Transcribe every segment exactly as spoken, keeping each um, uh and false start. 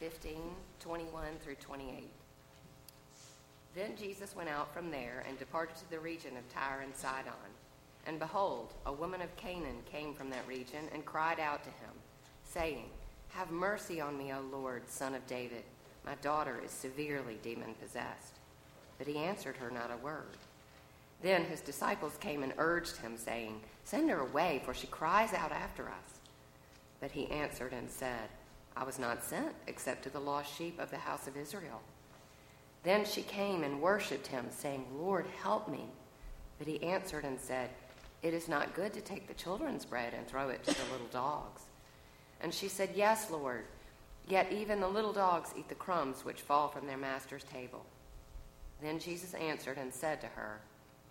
Luke fifteen, twenty-one through twenty-eight. Then Jesus went out from there and departed to the region of Tyre and Sidon. And behold, a woman of Canaan came from that region and cried out to him, saying, "Have mercy on me, O Lord, son of David. My daughter is severely demon-possessed." But he answered her not a word. Then his disciples came and urged him, saying, "Send her away, for she cries out after us." But he answered and said, "I was not sent except to the lost sheep of the house of Israel." Then she came and worshipped him, saying, "Lord, help me." But he answered and said, "It is not good to take the children's bread and throw it to the little dogs." And she said, "Yes, Lord, yet even the little dogs eat the crumbs which fall from their master's table." Then Jesus answered and said to her,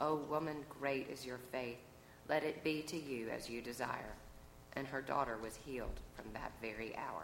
"O woman, great is your faith. Let it be to you as you desire." And her daughter was healed from that very hour.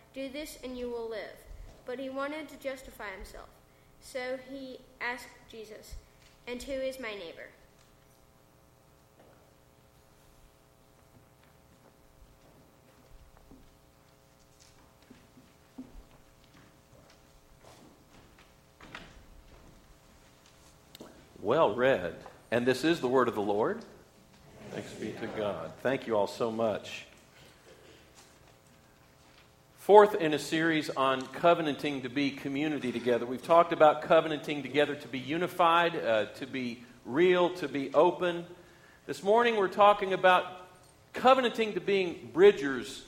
"Do this and you will live." But he wanted to justify himself. So he asked Jesus, "And who is my neighbor?" Well read. And this is the word of the Lord. Thanks be to God. Thank you all so much. Fourth in a series on covenanting to be community together. We've talked about covenanting together to be unified, uh, to be real, to be open. This morning we're talking about covenanting to being bridgers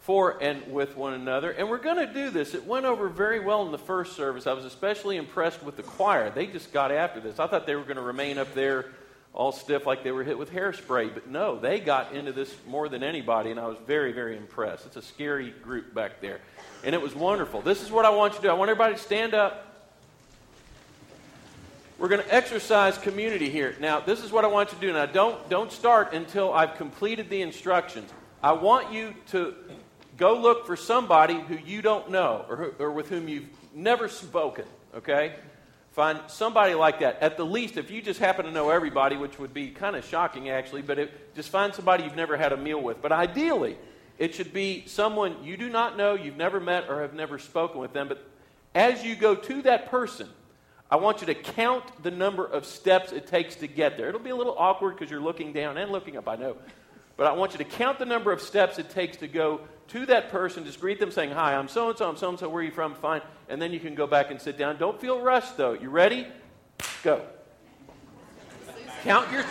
for and with one another. And we're going to do this. It went over very well in the first service. I was especially impressed with the choir. They just got after this. I thought they were going to remain up there all stiff like they were hit with hairspray. But no, they got into this more than anybody, and I was very, very impressed. It's a scary group back there. And it was wonderful. This is what I want you to do. I want everybody to stand up. We're going to exercise community here. Now, this is what I want you to do. Now, don't, don't start until I've completed the instructions. I want you to go look for somebody who you don't know or, who, or with whom you've never spoken, okay? Find somebody like that. At the least, if you just happen to know everybody, which would be kind of shocking, actually, but if, just find somebody you've never had a meal with. But ideally, it should be someone you do not know, you've never met, or have never spoken with them. But as you go to that person, I want you to count the number of steps it takes to get there. It'll be a little awkward because you're looking down and looking up, I know. But I want you to count the number of steps it takes to go to that person. Just greet them saying, "Hi, I'm so-and-so, I'm so-and-so, where are you from?" Fine. And then you can go back and sit down. Don't feel rushed, though. You ready? Go. Count your...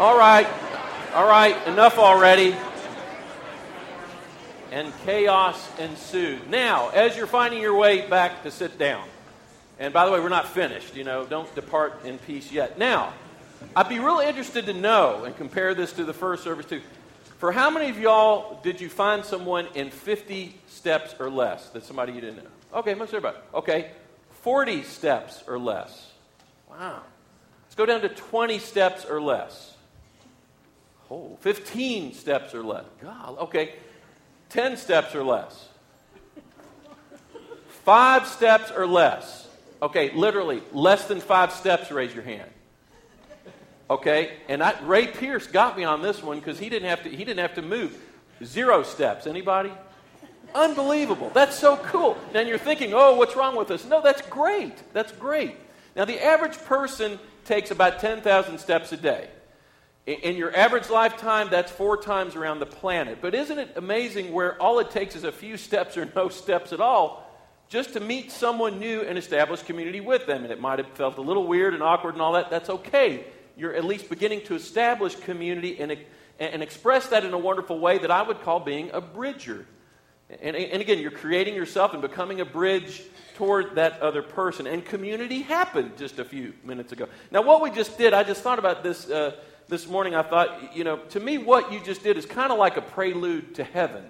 All right, all right, enough already. And chaos ensued. Now, as you're finding your way back to sit down, and by the way, we're not finished, you know, don't depart in peace yet. Now, I'd be really interested to know, and compare this to the first service too, for how many of y'all did you find someone in fifty steps or less? That's somebody you didn't know. Okay, most everybody. Okay, forty steps or less. Wow. Let's go down to twenty steps or less. Oh, fifteen steps or less. God, okay. ten steps or less. Five steps or less. Okay, literally, less than five steps, raise your hand. Okay, and I, Ray Pierce got me on this one because he didn't have to. He didn't have to move. Zero steps. Anybody? Unbelievable. That's so cool. Now you're thinking, oh, what's wrong with us? No, that's great. That's great. Now the average person takes about ten thousand steps a day. In, in your average lifetime, that's four times around the planet. But isn't it amazing where all it takes is a few steps or no steps at all just to meet someone new and establish community with them? And it might have felt a little weird and awkward and all that. That's okay. You're at least beginning to establish community and, and express that in a wonderful way that I would call being a bridger. And, and again, you're creating yourself and becoming a bridge toward that other person. And community happened just a few minutes ago. Now, what we just did, I just thought about this uh, this morning. I thought, you know, to me, what you just did is kind of like a prelude to heaven.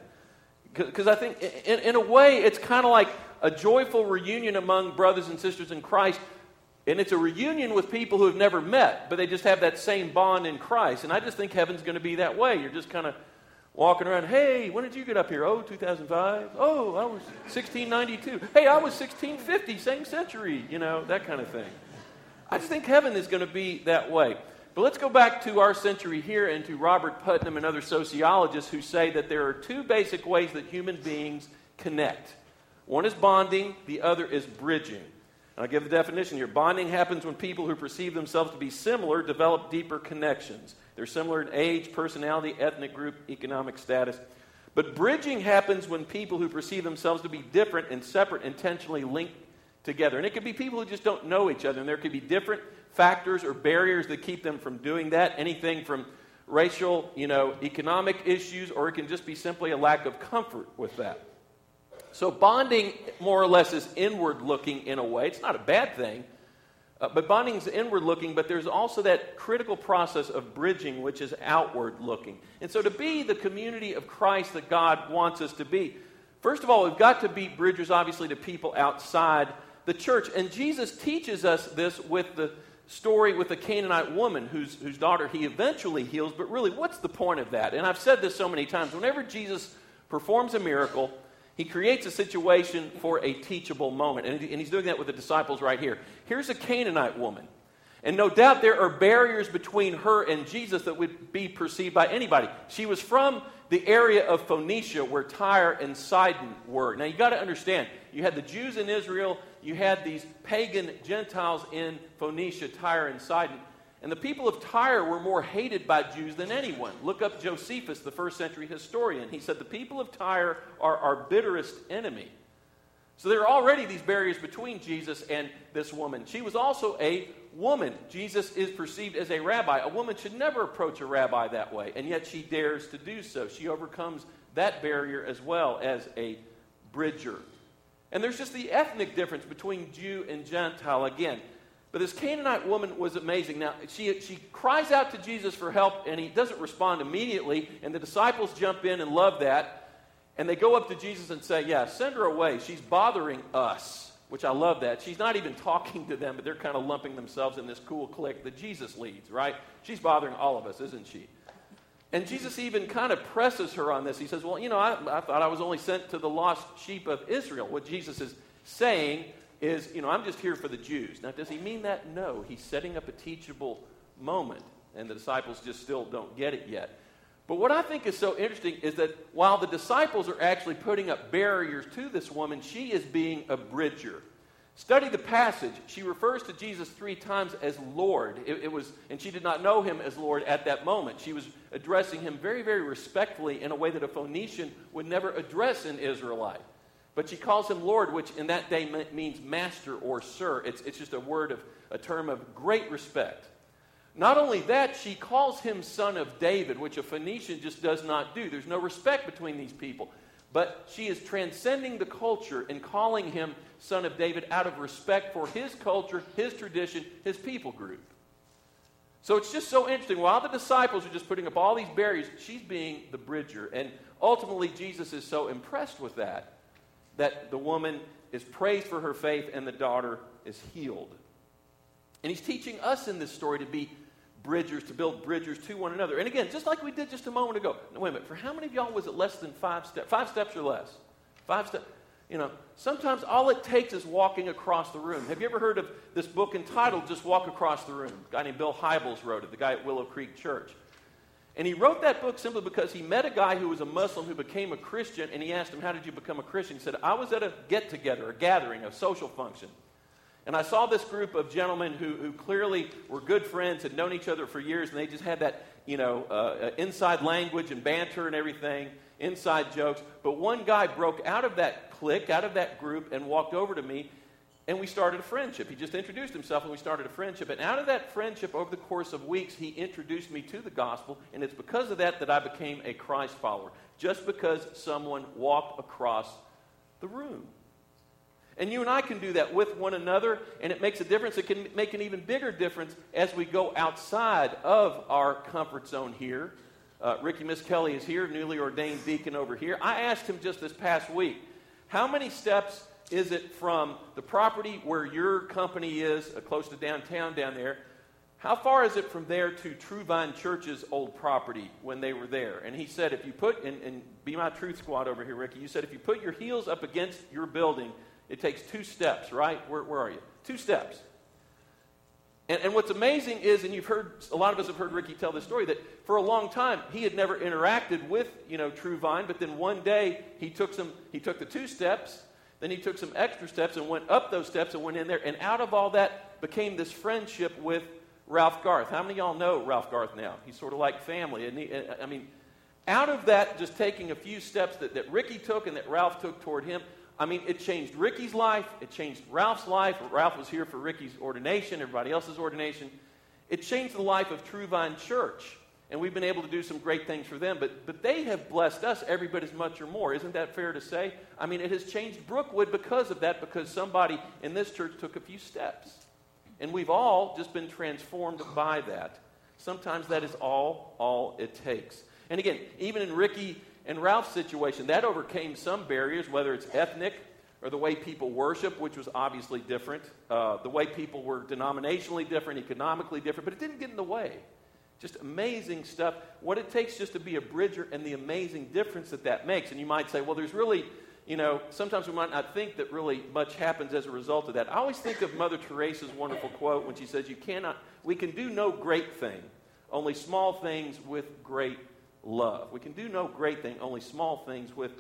Because I think, in, in a way, it's kind of like a joyful reunion among brothers and sisters in Christ. And it's a reunion with people who have never met, but they just have that same bond in Christ. And I just think heaven's going to be that way. You're just kind of walking around, hey, when did you get up here? Oh, two thousand five. Oh, I was sixteen ninety-two. Hey, I was sixteen fifty, same century, you know, that kind of thing. I just think heaven is going to be that way. But let's go back to our century here and to Robert Putnam and other sociologists who say that there are two basic ways that human beings connect. One is bonding, the other is bridging. I'll give the definition here. Bonding happens when people who perceive themselves to be similar develop deeper connections. They're similar in age, personality, ethnic group, economic status. But bridging happens when people who perceive themselves to be different and separate intentionally link together. And it could be people who just don't know each other, and there could be different factors or barriers that keep them from doing that, anything from racial, you know, economic issues, or it can just be simply a lack of comfort with that. So bonding, more or less, is inward-looking in a way. It's not a bad thing, uh, but bonding is inward-looking, but there's also that critical process of bridging, which is outward-looking. And so to be the community of Christ that God wants us to be, first of all, we've got to be bridgers, obviously, to people outside the church. And Jesus teaches us this with the story with the Canaanite woman whose, whose daughter he eventually heals, but really, what's the point of that? And I've said this so many times. Whenever Jesus performs a miracle, he creates a situation for a teachable moment. And he's doing that with the disciples right here. Here's a Canaanite woman. And no doubt there are barriers between her and Jesus that would be perceived by anybody. She was from the area of Phoenicia where Tyre and Sidon were. Now you've got to understand, you had the Jews in Israel, you had these pagan Gentiles in Phoenicia, Tyre and Sidon. And the people of Tyre were more hated by Jews than anyone. Look up Josephus, the first century historian. He said the people of Tyre are our bitterest enemy. So there are already these barriers between Jesus and this woman. She was also a woman. Jesus is perceived as a rabbi. A woman should never approach a rabbi that way, and yet she dares to do so. She overcomes that barrier as well as a bridger. And there's just the ethnic difference between Jew and Gentile again. But this Canaanite woman was amazing. Now, she she cries out to Jesus for help, and he doesn't respond immediately. And the disciples jump in and love that. And they go up to Jesus and say, yeah, send her away. She's bothering us, which I love that. She's not even talking to them, but they're kind of lumping themselves in this cool clique that Jesus leads, right? She's bothering all of us, isn't she? And Jesus even kind of presses her on this. He says, well, you know, I, I thought I was only sent to the lost sheep of Israel. What Jesus is saying is, you know, I'm just here for the Jews. Now, does he mean that? No. He's setting up a teachable moment, and the disciples just still don't get it yet. But what I think is so interesting is that while the disciples are actually putting up barriers to this woman, she is being a bridger. Study the passage. She refers to Jesus three times as Lord. It, it was, and she did not know him as Lord at that moment. She was addressing him very, very respectfully in a way that a Phoenician would never address an Israelite. But she calls him Lord, which in that day means master or sir. It's, it's just a word of a term of great respect. Not only that, she calls him son of David, which a Phoenician just does not do. There's no respect between these people. But she is transcending the culture and calling him son of David out of respect for his culture, his tradition, his people group. So it's just so interesting. While the disciples are just putting up all these barriers, she's being the bridger. And ultimately, Jesus is so impressed with that, that the woman is praised for her faith and the daughter is healed. And he's teaching us in this story to be bridgers, to build bridgers to one another. And again, just like we did just a moment ago. Now, wait a minute. For how many of y'all was it less than five steps? Five steps or less? Five steps. You know, sometimes all it takes is walking across the room. Have you ever heard of this book entitled Just Walk Across the Room? A guy named Bill Hybels wrote it, the guy at Willow Creek Church. And he wrote that book simply because he met a guy who was a Muslim who became a Christian, and he asked him, how did you become a Christian? He said, I was at a get-together, a gathering, a social function. And I saw this group of gentlemen who, who clearly were good friends, had known each other for years, and they just had that, you know, uh, inside language and banter and everything, inside jokes. But one guy broke out of that clique, out of that group, and walked over to me, and we started a friendship. He just introduced himself, and we started a friendship. And out of that friendship, over the course of weeks, he introduced me to the gospel, and it's because of that that I became a Christ follower, just because someone walked across the room. And you and I can do that with one another, and it makes a difference. It can make an even bigger difference as we go outside of our comfort zone here. Uh, Ricky Miss Kelly is here, newly ordained deacon over here. I asked him just this past week, how many steps is it from the property where your company is, uh, close to downtown down there, how far is it from there to True Vine Church's old property when they were there? And he said, if you put, and, and be my truth squad over here, Ricky, you said if you put your heels up against your building, it takes two steps, right? Where, where are you? Two steps. And, and what's amazing is, and you've heard, a lot of us have heard Ricky tell this story, that for a long time, he had never interacted with, you know, True Vine, but then one day, he took some, he took the two steps, then he took some extra steps and went up those steps and went in there, and out of all that became this friendship with Ralph Garth. How many of y'all know Ralph Garth now? He's sort of like family, isn't he? I mean, out of that, just taking a few steps that, that Ricky took and that Ralph took toward him, I mean, it changed Ricky's life. It changed Ralph's life. Ralph was here for Ricky's ordination, everybody else's ordination. It changed the life of True Vine Church, and we've been able to do some great things for them, but but they have blessed us every bit as much or more. Isn't that fair to say? I mean, it has changed Brookwood because of that, because somebody in this church took a few steps, and we've all just been transformed by that. Sometimes that is all, all it takes. And again, even in Ricky and Ralph's situation, that overcame some barriers, whether it's ethnic or the way people worship, which was obviously different, uh, the way people were denominationally different, economically different, but it didn't get in the way. Just amazing stuff, what it takes just to be a bridger and the amazing difference that that makes. And you might say, well, there's really, you know, sometimes we might not think that really much happens as a result of that. I always think of Mother Teresa's wonderful quote when she says, "You cannot, we can do no great thing, only small things with great love. We can do no great thing, only small things with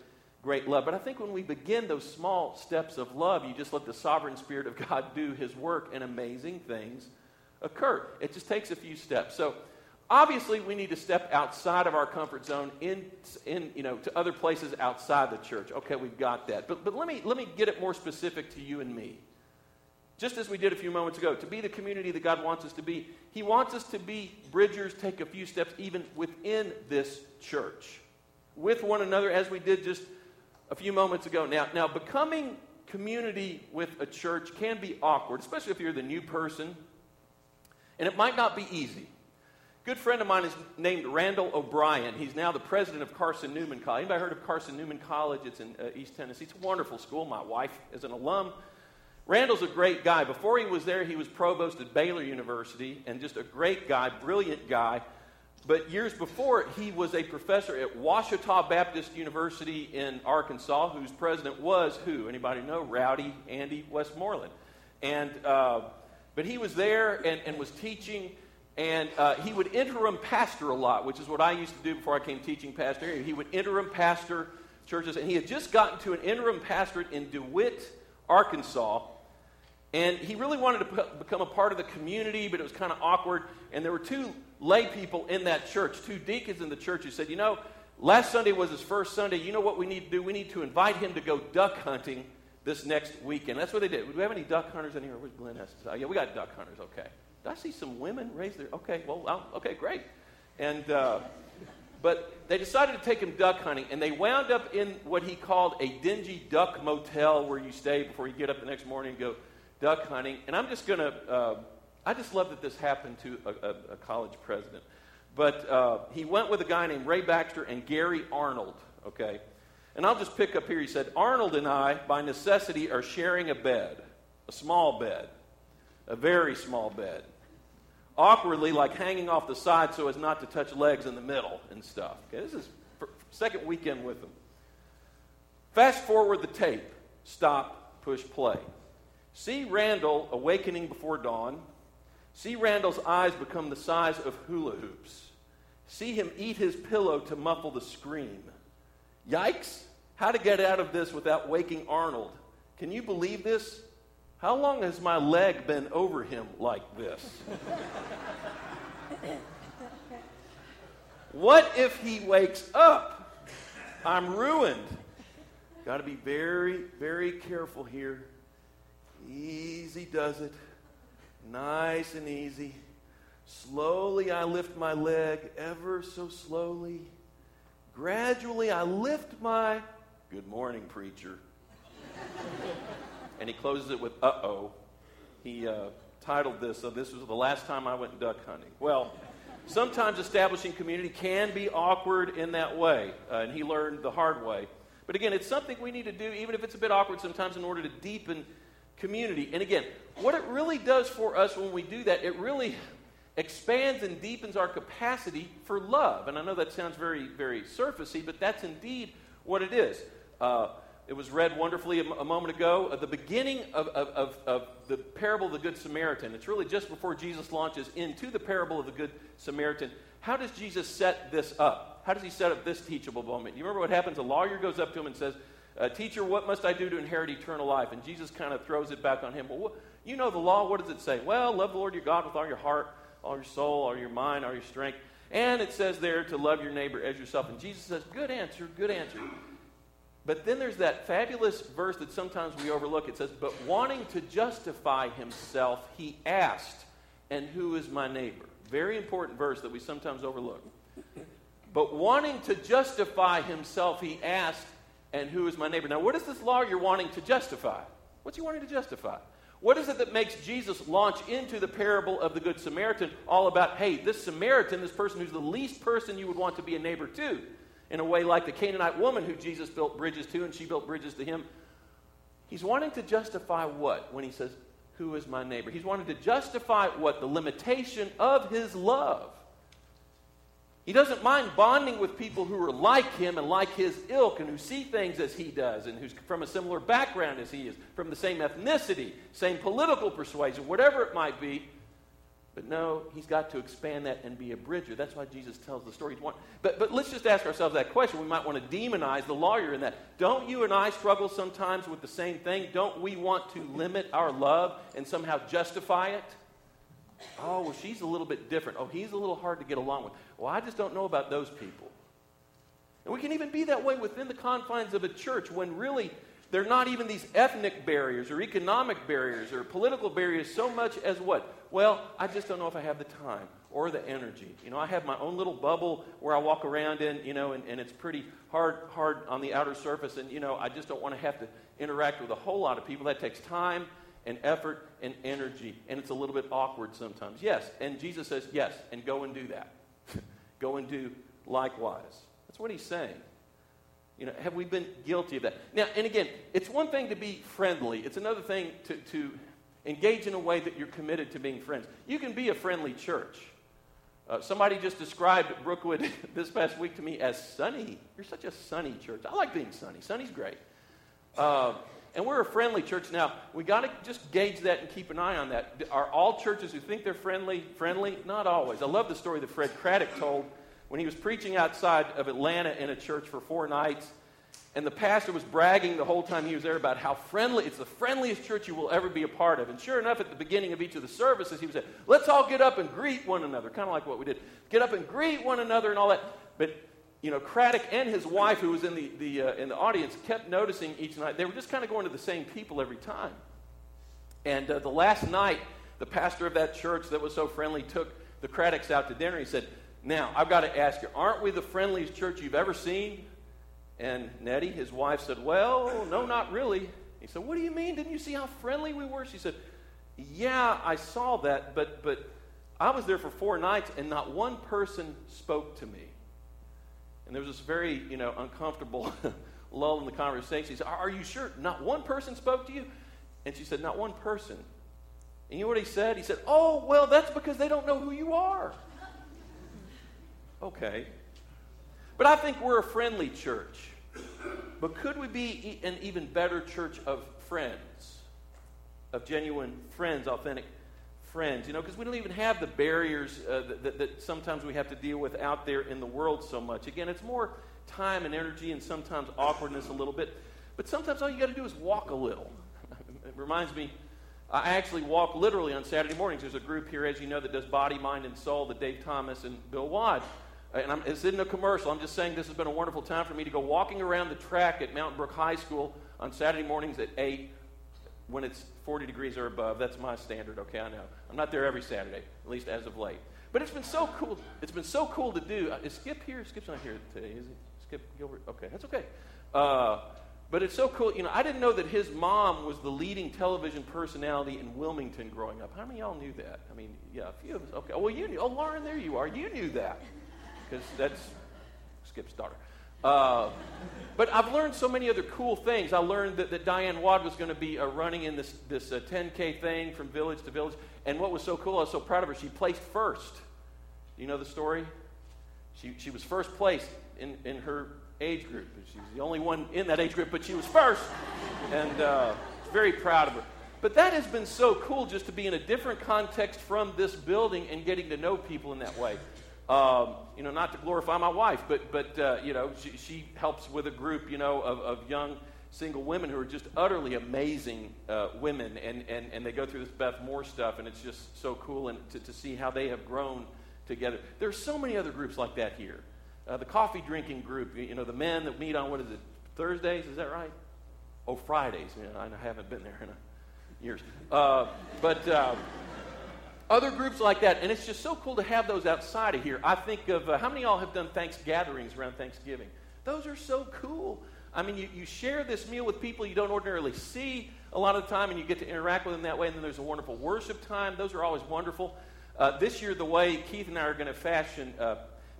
great love." But I think when we begin those small steps of love, you just let the sovereign Spirit of God do His work and amazing things occur. It just takes a few steps. So obviously we need to step outside of our comfort zone in, in you know, to other places outside the church. Okay, we've got that. But, but let me, let me get it more specific to you and me. Just as we did a few moments ago, to be the community that God wants us to be, He wants us to be bridgers, take a few steps even within this church, with one another, as we did just a few moments ago. Now, now becoming community with a church can be awkward, especially if you're the new person, and it might not be easy. A good friend of mine is named Randall O'Brien. He's now the president of Carson Newman College. Anybody heard of Carson Newman College? It's in uh, East Tennessee. It's a wonderful school. My wife is an alum. Randall's a great guy. Before he was there, he was provost at Baylor University, and just a great guy, brilliant guy. But years before, he was a professor at Ouachita Baptist University in Arkansas, whose president was who? Anybody know? Rowdy Andy Westmoreland. And uh, but he was there and, and was teaching, and uh, he would interim pastor a lot, which is what I used to do before I came teaching pastoring. He would interim pastor churches, and he had just gotten to an interim pastorate in DeWitt, Arkansas. And he really wanted to p- become a part of the community, but it was kind of awkward. And there were two lay people in that church, two deacons in the church who said, you know, last Sunday was his first Sunday. You know what we need to do? We need to invite him to go duck hunting this next weekend. That's what they did. Do we have any duck hunters in here? Where's Glenn Estes? Oh, yeah, we got duck hunters. Okay. Did I see some women raise their... Okay, well, I'll, okay, great. And... Uh, But they decided to take him duck hunting, and they wound up in what he called a dingy duck motel where you stay before you get up the next morning and go duck hunting. And I'm just going to, uh, I just love that this happened to a, a, a college president. But uh, he went with a guy named Ray Baxter and Gary Arnold, okay? And I'll just pick up here. He said, Arnold and I, by necessity, are sharing a bed, a small bed, a very small bed, awkwardly like hanging off the side so as not to touch legs in the middle and stuff. Okay, this is second weekend with them. Fast forward the tape. Stop, push, play. See Randall awakening before dawn. See Randall's eyes become the size of hula hoops. See him eat his pillow to muffle the scream. Yikes! How to get out of this without waking Arnold? Can you believe this? How long has my leg been over him like this? What if he wakes up? I'm ruined. Got to be very, very careful here. Easy does it. Nice and easy. Slowly I lift my leg, ever so slowly. Gradually I lift my... Good morning, preacher. And he closes it with, uh-oh. He uh, titled this, so this was the last time I went duck hunting. Well, sometimes establishing community can be awkward in that way, uh, and he learned the hard way. But again, it's something we need to do, even if it's a bit awkward sometimes, in order to deepen community. And again, what it really does for us when we do that, it really expands and deepens our capacity for love. And I know that sounds very, very surfacey, but that's indeed what it is. Uh, It was read wonderfully a moment ago at the beginning of, of, of, of the parable of the Good Samaritan. It's really just before Jesus launches into the parable of the Good Samaritan. How does Jesus set this up? How does he set up this teachable moment? You remember what happens? A lawyer goes up to him and says, uh, teacher, what must I do to inherit eternal life? And Jesus kind of throws it back on him. Well, wh- you know the law. What does it say? Well, love the Lord your God with all your heart, all your soul, all your mind, all your strength. And it says there to love your neighbor as yourself. And Jesus says, good answer, good answer. But then there's that fabulous verse that sometimes we overlook. It says, but wanting to justify himself, he asked, and who is my neighbor? Very important verse that we sometimes overlook. But wanting to justify himself, he asked, and who is my neighbor? Now, what is this law you're wanting to justify? What's he wanting to justify? What is it that makes Jesus launch into the parable of the Good Samaritan all about, hey, this Samaritan, this person who's the least person you would want to be a neighbor to? In a way like the Canaanite woman who Jesus built bridges to, and she built bridges to him. He's wanting to justify what when he says, who is my neighbor? He's wanting to justify what? The limitation of his love. He doesn't mind bonding with people who are like him and like his ilk and who see things as he does and who's from a similar background as he is, from the same ethnicity, same political persuasion, whatever it might be. But no, he's got to expand that and be a bridger. That's why Jesus tells the story. But, but let's just ask ourselves that question. We might want to demonize the lawyer in that. Don't you and I struggle sometimes with the same thing? Don't we want to limit our love and somehow justify it? Oh, well, she's a little bit different. Oh, he's a little hard to get along with. Well, I just don't know about those people. And we can even be that way within the confines of a church when really they're not even these ethnic barriers or economic barriers or political barriers so much as what? Well, I just don't know if I have the time or the energy. You know, I have my own little bubble where I walk around in, you know, and, and it's pretty hard hard on the outer surface. And, you know, I just don't want to have to interact with a whole lot of people. That takes time and effort and energy. And it's a little bit awkward sometimes. Yes, and Jesus says, yes, and go and do that. Go and do likewise. That's what he's saying. You know, have we been guilty of that? Now, and again, it's one thing to be friendly. It's another thing to, to engage in a way that you're committed to being friends. You can be a friendly church. Uh, somebody just described Brookwood this past week to me as sunny. You're such a sunny church. I like being sunny. Sunny's great. Uh, and we're a friendly church. Now, we got to just gauge that and keep an eye on that. Are all churches who think they're friendly friendly? Not always. I love the story that Fred Craddock told when he was preaching outside of Atlanta in a church for four nights, and the pastor was bragging the whole time he was there about how friendly, it's the friendliest church you will ever be a part of. And sure enough, at the beginning of each of the services, he would say, let's all get up and greet one another, kind of like what we did. Get up and greet one another and all that. But, you know, Craddock and his wife, who was in the, the uh, in the audience, kept noticing each night. They were just kind of going to the same people every time. And uh, the last night, the pastor of that church that was so friendly took the Craddocks out to dinner. He said, now, I've got to ask you, aren't we the friendliest church you've ever seen? And Nettie, his wife, said, well, no, not really. He said, what do you mean? Didn't you see how friendly we were? She said, yeah, I saw that, but but I was there for four nights and not one person spoke to me. And there was this very, you know, uncomfortable lull in the conversation. He said, are you sure not one person spoke to you? And she said, not one person. And you know what he said? He said, oh, well, that's because they don't know who you are. Okay. But I think we're a friendly church. But could we be an even better church of friends, of genuine friends, authentic friends? You know, because we don't even have the barriers uh, that, that, that sometimes we have to deal with out there in the world so much. Again, it's more time and energy and sometimes awkwardness a little bit. But sometimes all you got to do is walk a little. It reminds me, I actually walk literally on Saturday mornings. There's a group here, as you know, that does Body, Mind, and Soul, that Dave Thomas and Bill Wadd. And I'm, this isn't a commercial. I'm just saying this has been a wonderful time for me to go walking around the track at Mount Brook High School on Saturday mornings at eight when it's forty degrees or above. That's my standard, okay, I know. I'm not there every Saturday, at least as of late. But it's been so cool. It's been so cool to do. Is Skip here? Skip's not here today, is he? Skip Gilbert? Okay, that's okay. Uh, but it's so cool. You know, I didn't know that his mom was the leading television personality in Wilmington growing up. How many of y'all knew that? I mean, yeah, a few of us. Okay, well, you knew. Oh, Lauren, there you are. You knew that. Because that's Skip's daughter. Uh, but I've learned so many other cool things. I learned that, that Diane Wadd was going to be uh, running in this, this uh, ten K thing from village to village. And what was so cool, I was so proud of her, she placed first. Do you know the story? She she was first place in, in her age group. She was the only one in that age group, but she was first. And uh, very proud of her. But that has been so cool just to be in a different context from this building and getting to know people in that way. Um, you know, not to glorify my wife, but, but uh, you know, she, she helps with a group, you know, of, of young single women who are just utterly amazing uh, women, and, and, and they go through this Beth Moore stuff, and it's just so cool and to, to see how they have grown together. There's so many other groups like that here. Uh, the coffee drinking group, you know, the men that meet on, what is it, Thursdays, is that right? Oh, Fridays. You know, I haven't been there in a, years. Uh, but... Uh, Other groups like that, and it's just so cool to have those outside of here. I think of, uh, how many of y'all have done thanks gatherings around Thanksgiving? Those are so cool. I mean, you, you share this meal with people you don't ordinarily see a lot of the time, and you get to interact with them that way, and then there's a wonderful worship time. Those are always wonderful. Uh, this year, the way Keith and I are going to fashion uh,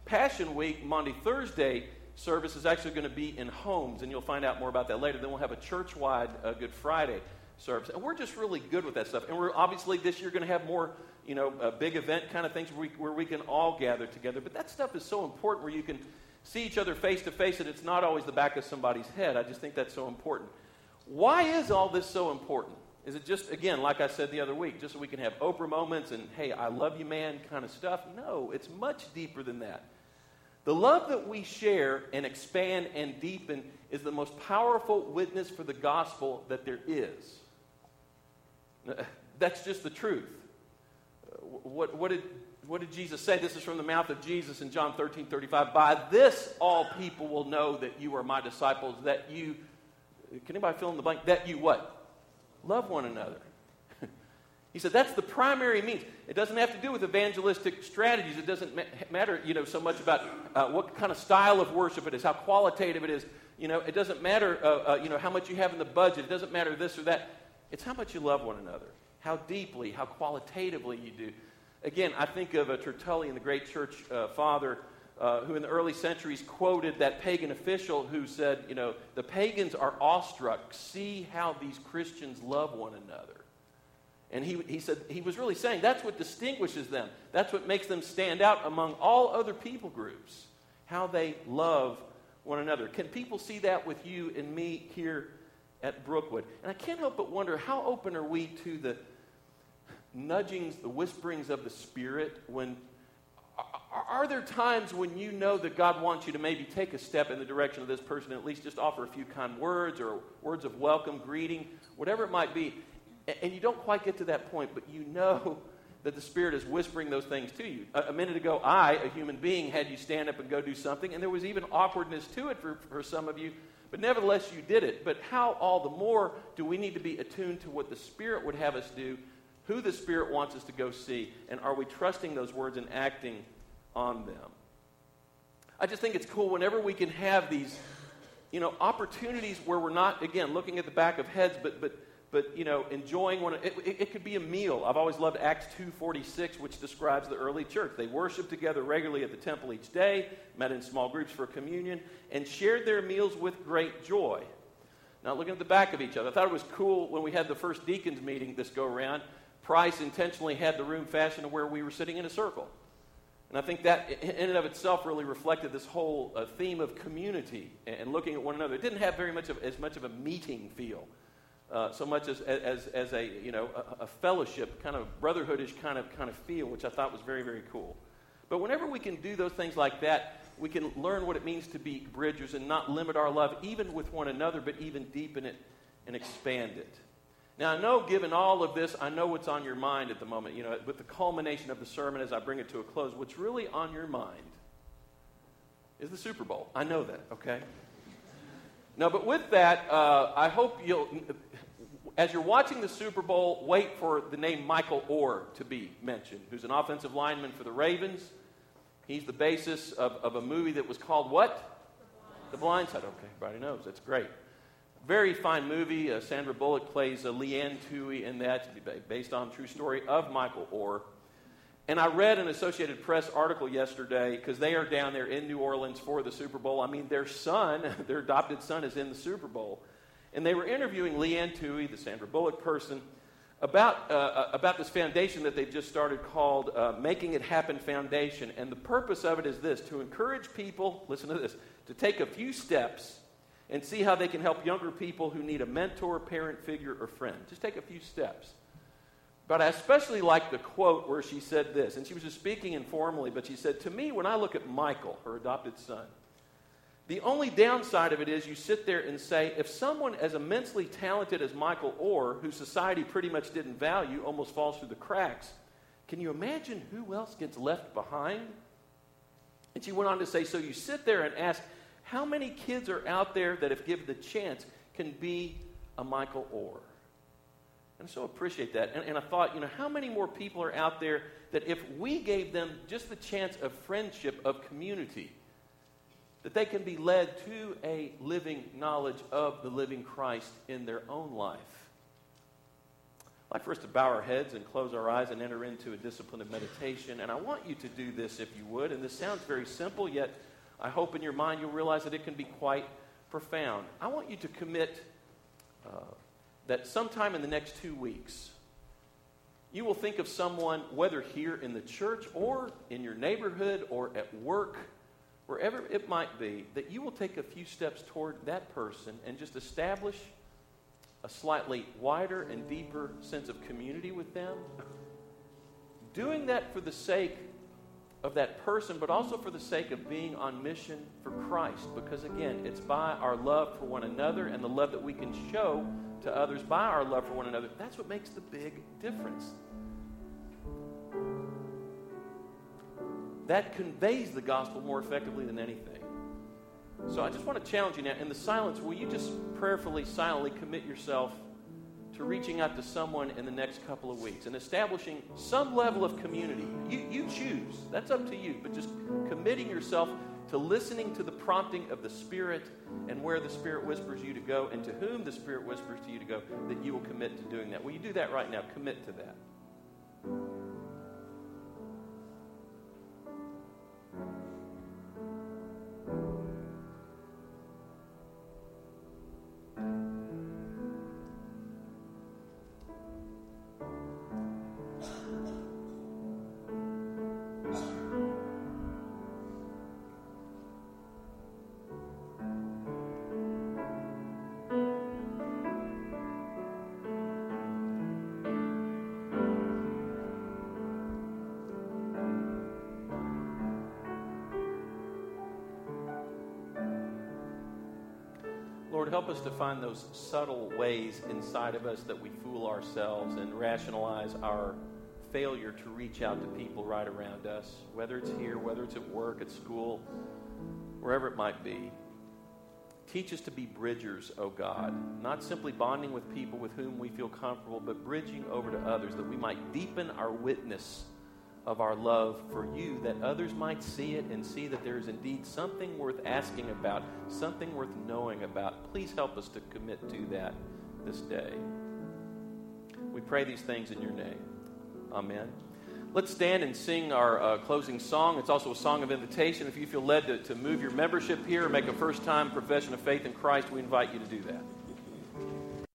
Passion Week, Monday, Thursday service is actually going to be in homes, and you'll find out more about that later. Then we'll have a church-wide uh, Good Friday service, and we're just really good with that stuff, and we're obviously this year going to have more you know, uh, big event kind of things where we, where we can all gather together. But that stuff is so important where you can see each other face to face and it's not always the back of somebody's head. I just think that's so important. Why is all this so important? Is it just, again, like I said the other week, just so we can have Oprah moments and, hey, I love you, man, kind of stuff? No, it's much deeper than that. The love that we share and expand and deepen is the most powerful witness for the gospel that there is. That's just the truth. What, what did what did Jesus say? This is from the mouth of Jesus in John thirteen thirty-five. By this all people will know that you are my disciples, that you, can anybody fill in the blank? That you what? Love one another. He said that's the primary means. It doesn't have to do with evangelistic strategies. It doesn't ma- matter, you know, so much about uh, what kind of style of worship it is, how qualitative it is. You know, it doesn't matter, uh, uh, you know, how much you have in the budget. It doesn't matter this or that. It's how much you love one another. How deeply, how qualitatively you do. Again, I think of a Tertullian, the great church uh, father, uh, who in the early centuries quoted that pagan official who said, you know, the pagans are awestruck. See how these Christians love one another. And he he said, he was really saying that's what distinguishes them. That's what makes them stand out among all other people groups. How they love one another. Can people see that with you and me here at Brookwood? And I can't help but wonder, how open are we to the nudgings, the whisperings of the Spirit? When are, are there times when you know that God wants you to maybe take a step in the direction of this person, and at least just offer a few kind words or words of welcome, greeting, whatever it might be, and, and you don't quite get to that point, but you know that the Spirit is whispering those things to you? A, a minute ago, I, a human being, had you stand up and go do something, and there was even awkwardness to it for, for some of you. But nevertheless, you did it. But how all the more do we need to be attuned to what the Spirit would have us do, who the Spirit wants us to go see, and are we trusting those words and acting on them? I just think it's cool whenever we can have these, you know, opportunities where we're not, again, looking at the back of heads, but but But, you know, enjoying one, it, it, it could be a meal. I've always loved Acts two forty-six, which describes the early church. They worshiped together regularly at the temple each day, met in small groups for communion, and shared their meals with great joy. Now, looking at the back of each other, I thought it was cool when we had the first deacons meeting this go-around. Price intentionally had the room fashioned to where we were sitting in a circle. And I think that in and of itself really reflected this whole uh, theme of community and looking at one another. It didn't have very much of, as much of a meeting feel. Uh, so much as, as as a you know a, a fellowship kind of brotherhoodish kind of kind of feel, which I thought was very very cool. But whenever we can do those things like that, we can learn what it means to be bridgers and not limit our love even with one another, but even deepen it and expand it. Now I know, given all of this, I know what's on your mind at the moment. You know, with the culmination of the sermon as I bring it to a close, what's really on your mind is the Super Bowl. I know that. Okay. No, but with that, uh, I hope you'll, as you're watching the Super Bowl, wait for the name Michael Orr to be mentioned, who's an offensive lineman for the Ravens. He's the basis of, of a movie that was called what? The Blind Side. The Blind Side. Okay, everybody knows. That's great. Very fine movie. Uh, Sandra Bullock plays uh, Leigh Anne Tuohy in that, based on a true story of Michael Orr. And I read an Associated Press article yesterday, because they are down there in New Orleans for the Super Bowl. I mean, their son, their adopted son, is in the Super Bowl. And they were interviewing Leigh Anne Tuohy, the Sandra Bullock person, about uh, about this foundation that they've just started called uh, Making It Happen Foundation. And the purpose of it is this, to encourage people, listen to this, to take a few steps and see how they can help younger people who need a mentor, parent figure, or friend. Just take a few steps. But I especially like the quote where she said this, and she was just speaking informally, but she said, to me, when I look at Michael, her adopted son, the only downside of it is you sit there and say, if someone as immensely talented as Michael Orr, who society pretty much didn't value, almost falls through the cracks, can you imagine who else gets left behind? And she went on to say, so you sit there and ask, how many kids are out there that if given the chance can be a Michael Orr? And I so appreciate that. And, and I thought, you know, how many more people are out there that if we gave them just the chance of friendship, of community, that they can be led to a living knowledge of the living Christ in their own life. I'd like for us to bow our heads and close our eyes and enter into a discipline of meditation. And I want you to do this if you would. And this sounds very simple, yet I hope in your mind you'll realize that it can be quite profound. I want you to commit... Uh, that sometime in the next two weeks, you will think of someone, whether here in the church or in your neighborhood or at work, wherever it might be, that you will take a few steps toward that person and just establish a slightly wider and deeper sense of community with them. Doing that for the sake of that person, but also for the sake of being on mission for Christ. Because again, it's by our love for one another and the love that we can show to others by our love for one another. That's what makes the big difference. That conveys the gospel more effectively than anything. So I just want to challenge you now. In the silence, will you just prayerfully, silently commit yourself to reaching out to someone in the next couple of weeks and establishing some level of community? You, you choose. That's up to you. But just committing yourself to listening to the prompting of the Spirit and where the Spirit whispers you to go and to whom the Spirit whispers to you to go, that you will commit to doing that. Will you do that right now? Commit to that. Lord, help us to find those subtle ways inside of us that we fool ourselves and rationalize our failure to reach out to people right around us, whether it's here, whether it's at work, at school, wherever it might be. Teach us to be bridgers, O God, not simply bonding with people with whom we feel comfortable, but bridging over to others that we might deepen our witness of our love for you, that others might see it and see that there is indeed something worth asking about, something worth knowing about. Please help us to commit to that this day. We pray these things in your name. Amen. Let's stand and sing our uh, closing song. It's also a song of invitation. If you feel led to, to move your membership here or make a first-time profession of faith in Christ, we invite you to do that.